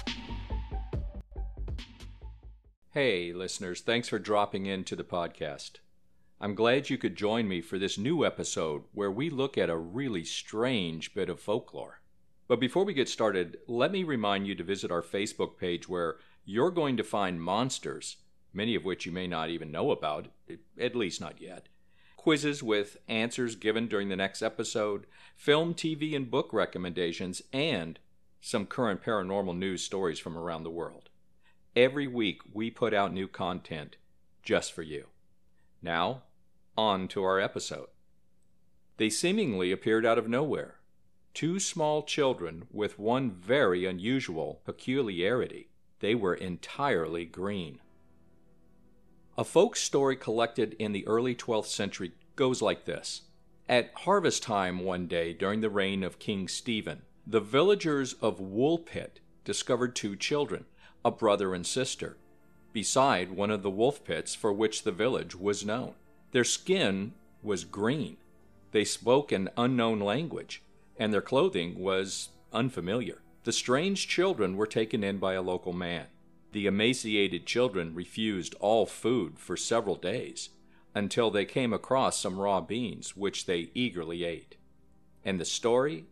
Hey, listeners, thanks for dropping into the podcast. I'm glad you could join me for this new episode where we look at a really strange bit of folklore. But before we get started, let me remind you to visit our Facebook page where you're going to find monsters, many of which you may not even know about, at least not yet, quizzes with answers given during the next episode, film, TV, and book recommendations, and some current paranormal news stories from around the world. Every week, we put out new content just for you. Now, on to our episode. They seemingly appeared out of nowhere. Two small children with one very unusual peculiarity. They were entirely green. A folk story collected in the early 12th century goes like this. At harvest time one day during the reign of King Stephen, the villagers of Woolpit discovered two children, a brother and sister, beside one of the wolf pits for which the village was known. Their skin was green. They spoke an unknown language, and their clothing was unfamiliar. The strange children were taken in by a local man. The emaciated children refused all food for several days until they came across some raw beans, which they eagerly ate. And the story,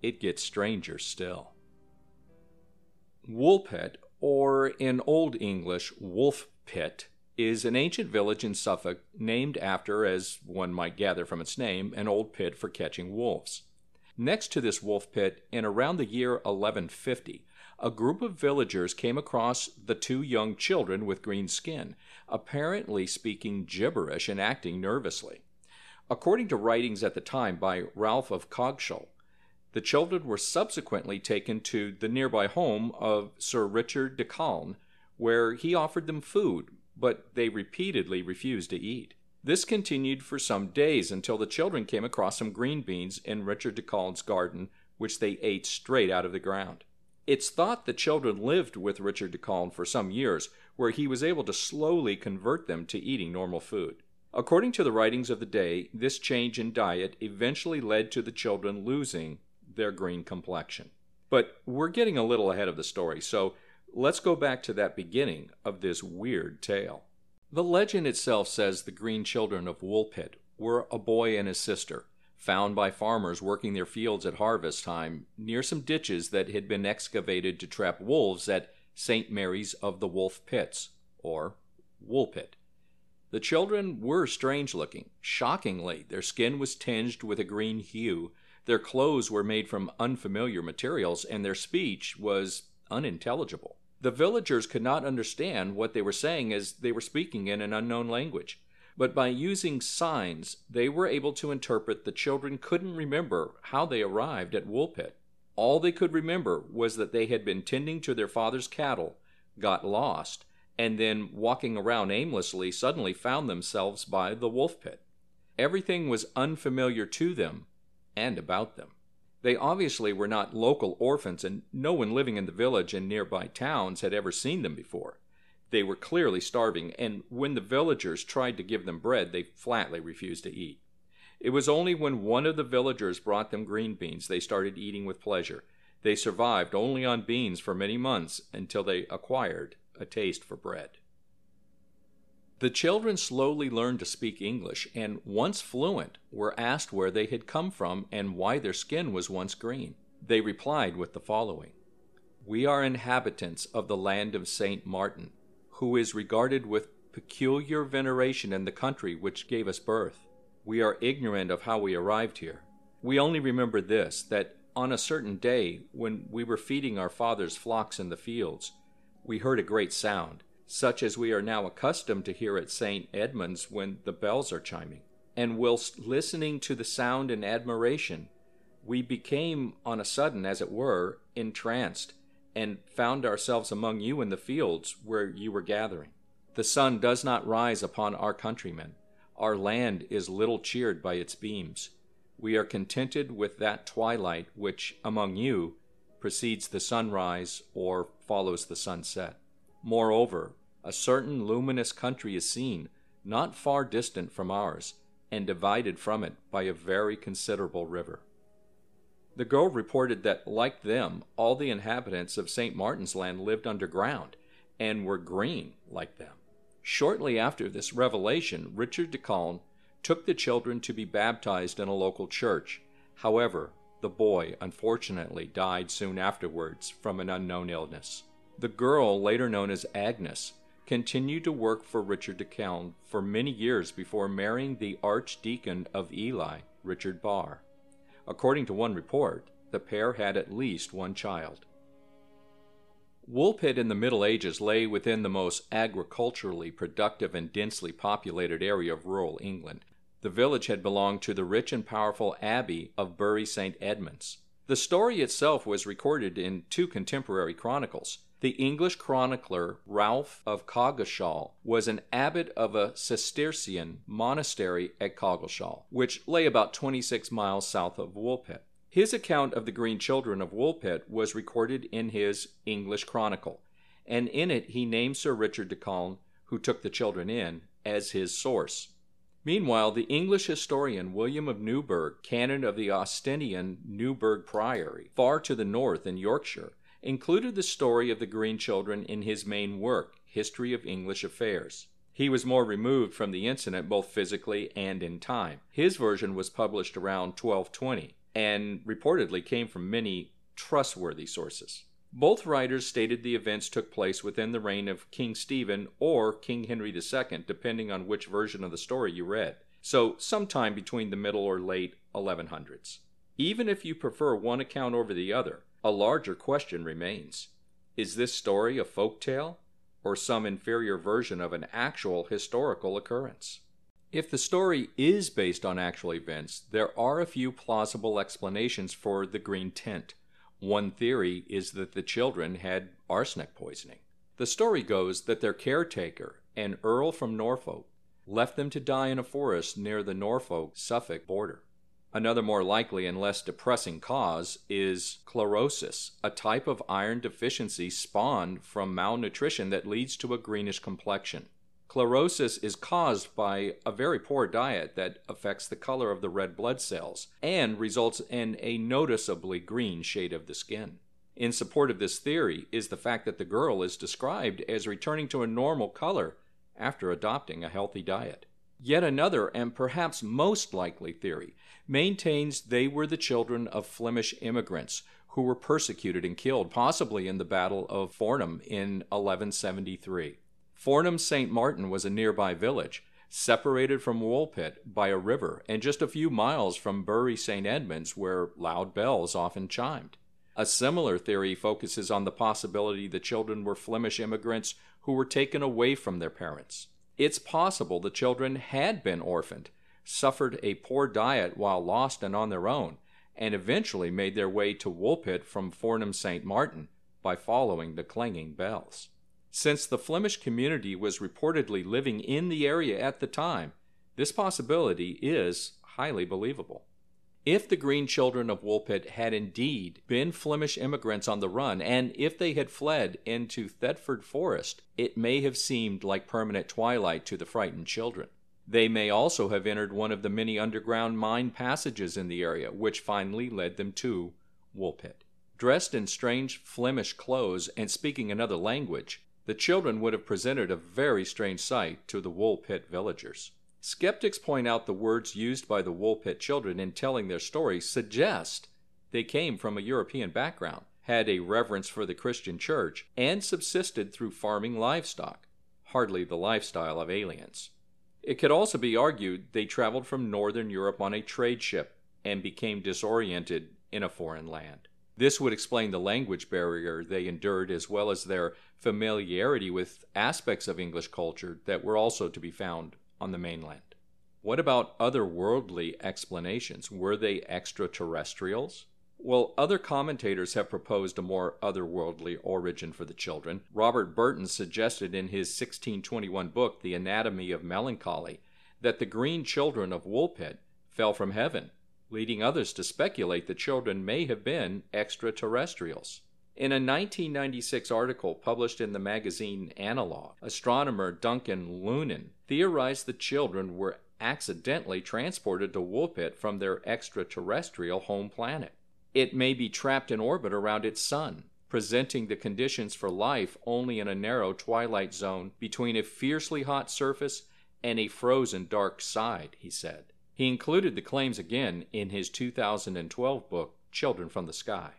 it gets stranger still. Woolpit, or in Old English, Wolf Pit, is an ancient village in Suffolk named after, as one might gather from its name, an old pit for catching wolves. Next to this wolf pit, in around the year 1150, a group of villagers came across the two young children with green skin, apparently speaking gibberish and acting nervously. According to writings at the time by Ralph of Coggeshall, the children were subsequently taken to the nearby home of Sir Richard de Calne, where he offered them food, but they repeatedly refused to eat. This continued for some days until the children came across some green beans in Richard de Calne's garden, which they ate straight out of the ground. It's thought the children lived with Richard de Calne for some years, where he was able to slowly convert them to eating normal food. According to the writings of the day, this change in diet eventually led to the children losing their green complexion. But we're getting a little ahead of the story, so let's go back to that beginning of this weird tale. The legend itself says the green children of Woolpit were a boy and his sister, found by farmers working their fields at harvest time near some ditches that had been excavated to trap wolves at St. Mary's of the Wolf Pits, or Woolpit. The children were strange-looking. Shockingly, their skin was tinged with a green hue, their clothes were made from unfamiliar materials, and their speech was unintelligible. The villagers could not understand what they were saying as they were speaking in an unknown language. But by using signs, they were able to interpret the children couldn't remember how they arrived at Woolpit. All they could remember was that they had been tending to their father's cattle, got lost, and then walking around aimlessly suddenly found themselves by the wolf pit. Everything was unfamiliar to them and about them. They obviously were not local orphans, and no one living in the village and nearby towns had ever seen them before. They were clearly starving, and when the villagers tried to give them bread, they flatly refused to eat. It was only when one of the villagers brought them green beans they started eating with pleasure. They survived only on beans for many months until they acquired a taste for bread. The children slowly learned to speak English, and once fluent, were asked where they had come from and why their skin was once green. They replied with the following: "We are inhabitants of the land of St. Martin, who is regarded with peculiar veneration in the country which gave us birth. We are ignorant of how we arrived here. We only remember this, that on a certain day when we were feeding our father's flocks in the fields, we heard a great sound, such as we are now accustomed to hear at St. Edmunds when the bells are chiming. And whilst listening to the sound in admiration, we became on a sudden, as it were, entranced, and found ourselves among you in the fields where you were gathering. The sun does not rise upon our countrymen. Our land is little cheered by its beams. We are contented with that twilight which, among you, precedes the sunrise or follows the sunset. Moreover, a certain luminous country is seen, not far distant from ours, and divided from it by a very considerable river. The girl reported that, like them, all the inhabitants of St. Martin's Land lived underground and were green like them. Shortly after this revelation, Richard de Calne took the children to be baptized in a local church. However, the boy unfortunately died soon afterwards from an unknown illness. The girl, later known as Agnes, continued to work for Richard de Calne for many years before marrying the Archdeacon of Ely, Richard Barr. According to one report, the pair had at least one child. Woolpit in the Middle Ages lay within the most agriculturally productive and densely populated area of rural England. The village had belonged to the rich and powerful abbey of Bury St. Edmunds. The story itself was recorded in two contemporary chronicles. The English chronicler Ralph of Coggeshall was an abbot of a Cistercian monastery at Coggeshall, which lay about 26 miles south of Woolpit. His account of the Green Children of Woolpit was recorded in his English Chronicle, and in it he named Sir Richard de Calne, who took the children in, as his source. Meanwhile, the English historian William of Newburgh, canon of the Augustinian Newburgh Priory, far to the north in Yorkshire, included the story of the Green Children in his main work, History of English Affairs. He was more removed from the incident both physically and in time. His version was published around 1220 and reportedly came from many trustworthy sources. Both writers stated the events took place within the reign of King Stephen or King Henry II, depending on which version of the story you read, so sometime between the middle or late 1100s. Even if you prefer one account over the other, a larger question remains. Is this story a folk tale or some inferior version of an actual historical occurrence? If the story is based on actual events, there are a few plausible explanations for the green tint. One theory is that the children had arsenic poisoning. The story goes that their caretaker, an earl from Norfolk, left them to die in a forest near the Norfolk-Suffolk border. Another more likely and less depressing cause is chlorosis, a type of iron deficiency spawned from malnutrition that leads to a greenish complexion. Chlorosis is caused by a very poor diet that affects the color of the red blood cells and results in a noticeably green shade of the skin. In support of this theory is the fact that the girl is described as returning to a normal color after adopting a healthy diet. Yet another, and perhaps most likely theory, maintains they were the children of Flemish immigrants who were persecuted and killed, possibly in the Battle of Fornham in 1173. Fornham St. Martin was a nearby village, separated from Woolpit by a river and just a few miles from Bury St. Edmunds, where loud bells often chimed. A similar theory focuses on the possibility the children were Flemish immigrants who were taken away from their parents. It's possible the children had been orphaned, suffered a poor diet while lost and on their own, and eventually made their way to Woolpit from Fornham St. Martin by following the clanging bells. Since the Flemish community was reportedly living in the area at the time, this possibility is highly believable. If the Green Children of Woolpit had indeed been Flemish immigrants on the run, and if they had fled into Thetford Forest, it may have seemed like permanent twilight to the frightened children. They may also have entered one of the many underground mine passages in the area, which finally led them to Woolpit. Dressed in strange Flemish clothes and speaking another language, the children would have presented a very strange sight to the Woolpit villagers. Skeptics point out the words used by the Woolpit children in telling their story suggest they came from a European background, had a reverence for the Christian church, and subsisted through farming livestock, hardly the lifestyle of aliens. It could also be argued they traveled from northern Europe on a trade ship and became disoriented in a foreign land. This would explain the language barrier they endured, as well as their familiarity with aspects of English culture that were also to be found on the mainland. What about otherworldly explanations? Were they extraterrestrials? Well, other commentators have proposed a more otherworldly origin for the children. Robert Burton suggested in his 1621 book, The Anatomy of Melancholy, that the green children of Woolpit fell from heaven, leading others to speculate the children may have been extraterrestrials. In a 1996 article published in the magazine Analog, astronomer Duncan Lunin theorized the children were accidentally transported to Woolpit from their extraterrestrial home planet. It may be trapped in orbit around its sun, presenting the conditions for life only in a narrow twilight zone between a fiercely hot surface and a frozen dark side, he said. He included the claims again in his 2012 book, Children from the Sky.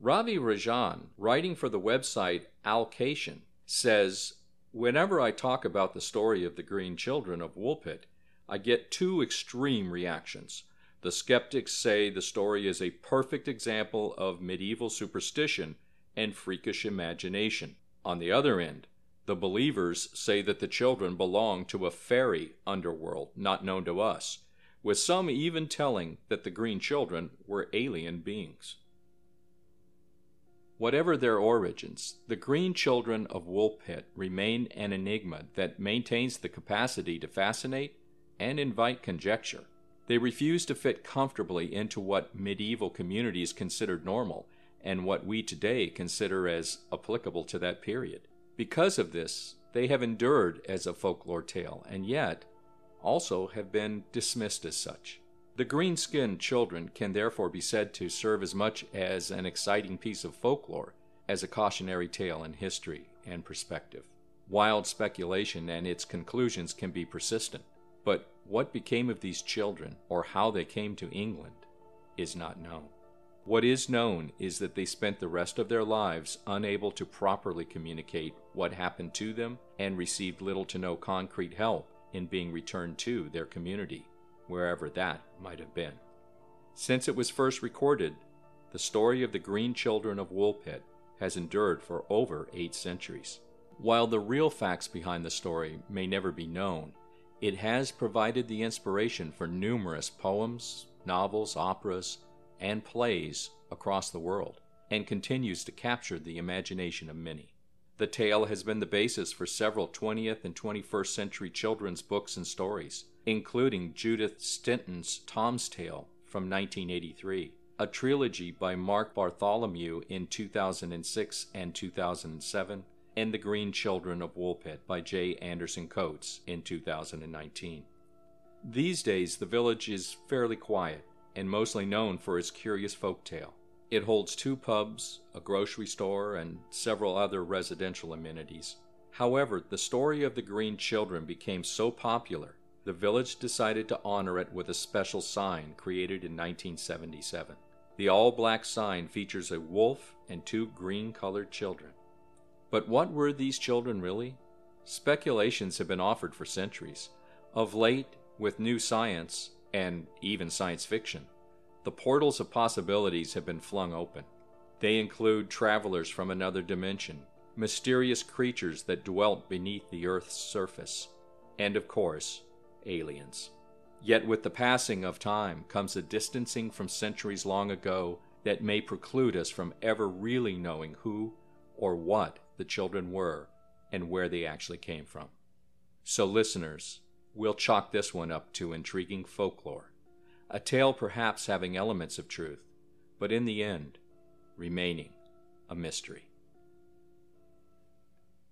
Ravi Rajan, writing for the website Alcation, says, "Whenever I talk about the story of the green children of Woolpit, I get two extreme reactions. The skeptics say the story is a perfect example of medieval superstition and freakish imagination. On the other end, the believers say that the children belong to a fairy underworld not known to us, with some even telling that the green children were alien beings." Whatever their origins, the green children of Woolpit remain an enigma that maintains the capacity to fascinate and invite conjecture. They refuse to fit comfortably into what medieval communities considered normal and what we today consider as applicable to that period. Because of this, they have endured as a folklore tale and yet also have been dismissed as such. The green-skinned children can therefore be said to serve as much as an exciting piece of folklore as a cautionary tale in history and perspective. Wild speculation and its conclusions can be persistent, but what became of these children, or how they came to England, is not known. What is known is that they spent the rest of their lives unable to properly communicate what happened to them and received little to no concrete help in being returned to their community, wherever that might have been. Since it was first recorded, the story of the green children of Woolpit has endured for over 8 centuries. While the real facts behind the story may never be known, it has provided the inspiration for numerous poems, novels, operas, and plays across the world, and continues to capture the imagination of many. The tale has been the basis for several 20th and 21st century children's books and stories, including Judith Stinton's Tom's Tale from 1983, a trilogy by Mark Bartholomew in 2006 and 2007, and The Green Children of Woolpit by J. Anderson Coates in 2019. These days, the village is fairly quiet and mostly known for its curious folktale. It holds 2 pubs, a grocery store, and several other residential amenities. However, the story of the green children became so popular, the village decided to honor it with a special sign created in 1977. The all-black sign features a wolf and 2 green-colored children. But what were these children really? Speculations have been offered for centuries. Of late, with new science, and even science fiction, the portals of possibilities have been flung open. They include travelers from another dimension, mysterious creatures that dwelt beneath the Earth's surface, and of course, aliens. Yet with the passing of time comes a distancing from centuries long ago that may preclude us from ever really knowing who or what the children were, and where they actually came from. So listeners, we'll chalk this one up to intriguing folklore, a tale perhaps having elements of truth, but in the end, remaining a mystery.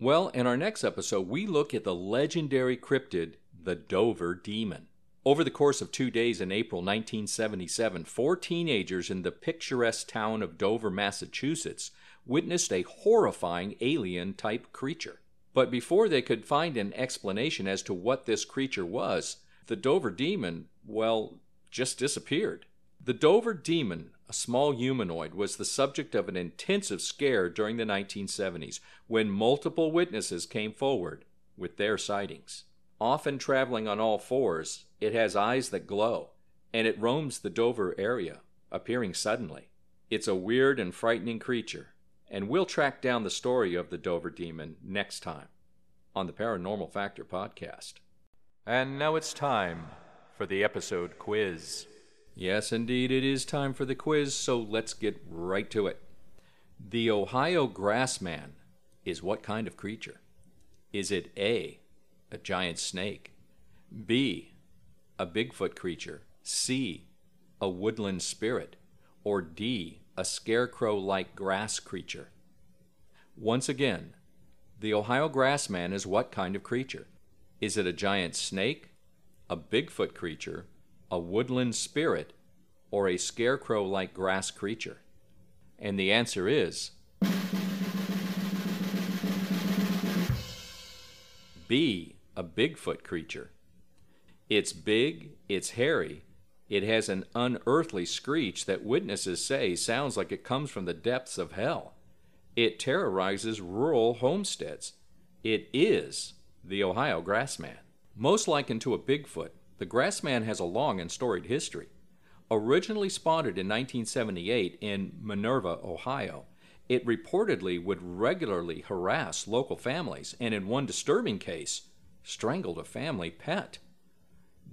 Well, in our next episode, we look at the legendary cryptid, the Dover Demon. Over the course of 2 days in April 1977, 4 teenagers in the picturesque town of Dover, Massachusetts, witnessed a horrifying alien-type creature. But before they could find an explanation as to what this creature was, the Dover Demon, well, just disappeared. The Dover Demon, a small humanoid, was the subject of an intensive scare during the 1970s when multiple witnesses came forward with their sightings. Often traveling on all fours, it has eyes that glow, and it roams the Dover area, appearing suddenly. It's a weird and frightening creature, and we'll track down the story of the Dover Demon next time on the Paranormal Factor podcast. And now it's time for the episode quiz. Yes, indeed, it is time for the quiz, so let's get right to it. The Ohio Grassman is what kind of creature? Is it A, a giant snake, B, a Bigfoot creature, C, a woodland spirit, or D, a scarecrow-like grass creature? Once again, the Ohio Grassman is what kind of creature? Is it a giant snake, a Bigfoot creature, a woodland spirit, or a scarecrow-like grass creature? And the answer is B, a Bigfoot creature. It's big, it's hairy, it has an unearthly screech that witnesses say sounds like it comes from the depths of hell. It terrorizes rural homesteads. It is the Ohio Grassman. Most likened to a Bigfoot, the Grassman has a long and storied history. Originally spotted in 1978 in Minerva, Ohio, it reportedly would regularly harass local families and, in one disturbing case, strangled a family pet.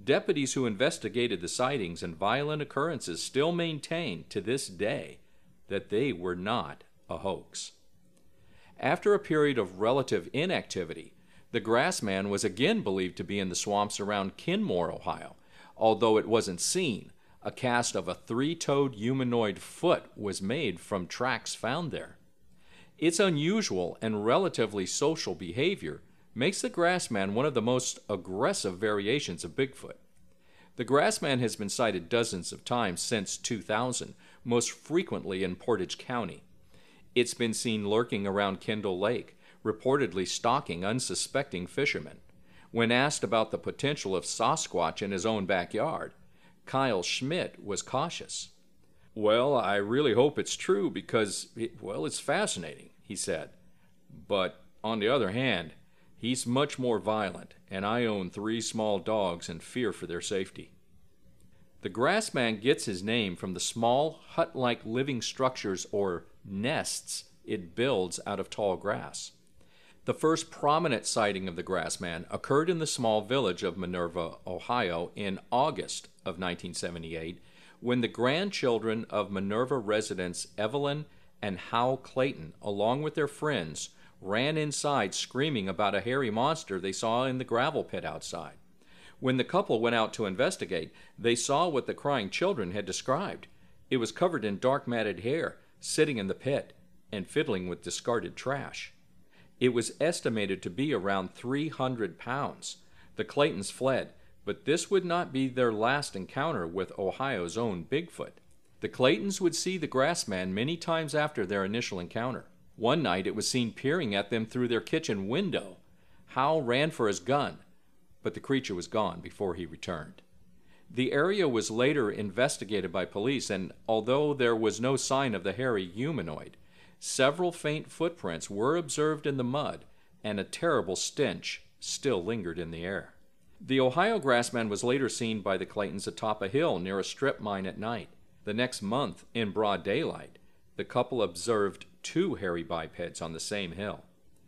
Deputies who investigated the sightings and violent occurrences still maintain to this day that they were not a hoax. After a period of relative inactivity, the Grassman was again believed to be in the swamps around Kenmore, Ohio. Although it wasn't seen, a cast of a three-toed humanoid foot was made from tracks found there. Its unusual and relatively social behavior makes the Grassman one of the most aggressive variations of Bigfoot. The Grassman has been sighted dozens of times since 2000, most frequently in Portage County. It's been seen lurking around Kendall Lake, reportedly stalking unsuspecting fishermen. When asked about the potential of Sasquatch in his own backyard, Kyle Schmidt was cautious. "Well, I really hope it's true because, it's fascinating," he said. "But on the other hand, he's much more violent, and I own three small dogs and fear for their safety." The Grassman gets his name from the small, hut-like living structures or nests it builds out of tall grass. The first prominent sighting of the Grassman occurred in the small village of Minerva, Ohio, in August of 1978, when the grandchildren of Minerva residents Evelyn and Hal Clayton, along with their friends, ran inside screaming about a hairy monster they saw in the gravel pit outside. When the couple went out to investigate, they saw what the crying children had described. It was covered in dark matted hair, sitting in the pit, and fiddling with discarded trash. It was estimated to be around 300 pounds. The Claytons fled, but this would not be their last encounter with Ohio's own Bigfoot. The Claytons would see the Grassman many times after their initial encounter. One night it was seen peering at them through their kitchen window. Hal ran for his gun, but the creature was gone before he returned. The area was later investigated by police, and although there was no sign of the hairy humanoid, several faint footprints were observed in the mud, and a terrible stench still lingered in the air. The Ohio Grassman was later seen by the Claytons atop a hill near a strip mine at night. The next month, in broad daylight, the couple observed two hairy bipeds on the same hill.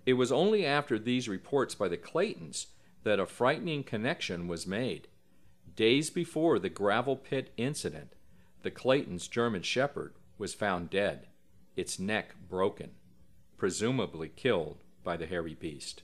It was only after these reports by the Claytons that a frightening connection was made. Days before the gravel pit incident, the Claytons' German Shepherd was found dead, its neck broken, presumably killed by the hairy beast.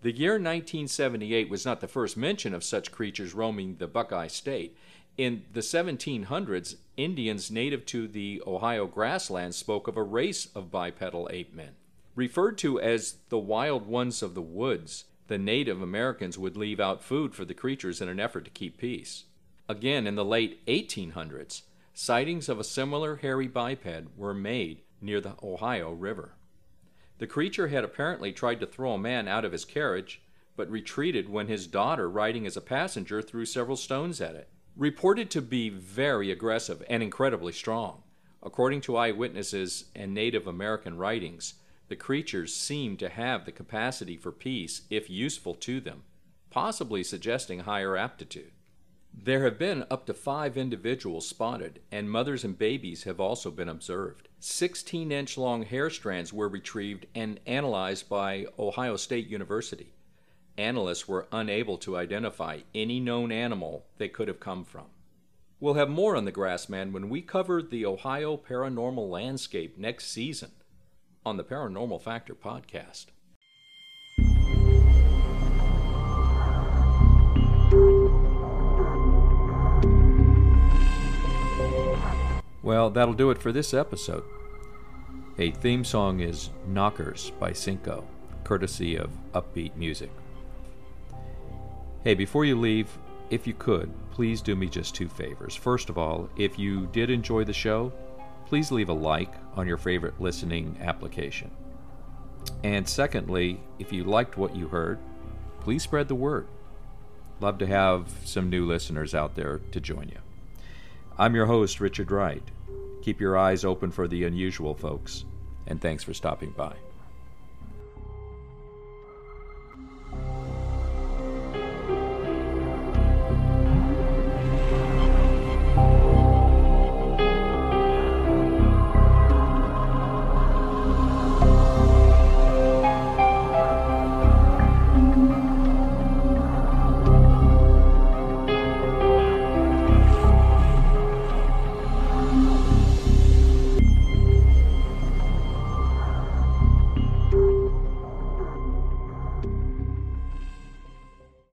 The year 1978 was not the first mention of such creatures roaming the Buckeye State. In the 1700s, Indians native to the Ohio grasslands spoke of a race of bipedal ape men. Referred to as the wild ones of the woods, the Native Americans would leave out food for the creatures in an effort to keep peace. Again, in the late 1800s, sightings of a similar hairy biped were made near the Ohio River. The creature had apparently tried to throw a man out of his carriage, but retreated when his daughter, riding as a passenger, threw several stones at it. Reported to be very aggressive and incredibly strong, according to eyewitnesses and Native American writings, the creatures seemed to have the capacity for peace if useful to them, possibly suggesting higher aptitude. There have been up to 5 individuals spotted, and mothers and babies have also been observed. 16-inch-long hair strands were retrieved and analyzed by Ohio State University. Analysts were unable to identify any known animal they could have come from. We'll have more on The Grassman when we cover the Ohio paranormal landscape next season on the Paranormal Factor podcast. Well, that'll do it for this episode. A theme song is Knockers by Cinco, courtesy of Upbeat Music. Hey, before you leave, if you could, please do me just two favors. First of all, if you did enjoy the show, please leave a like on your favorite listening application. And secondly, if you liked what you heard, please spread the word. Love to have some new listeners out there to join you. I'm your host, Richard Wright. Keep your eyes open for the unusual, folks, and thanks for stopping by.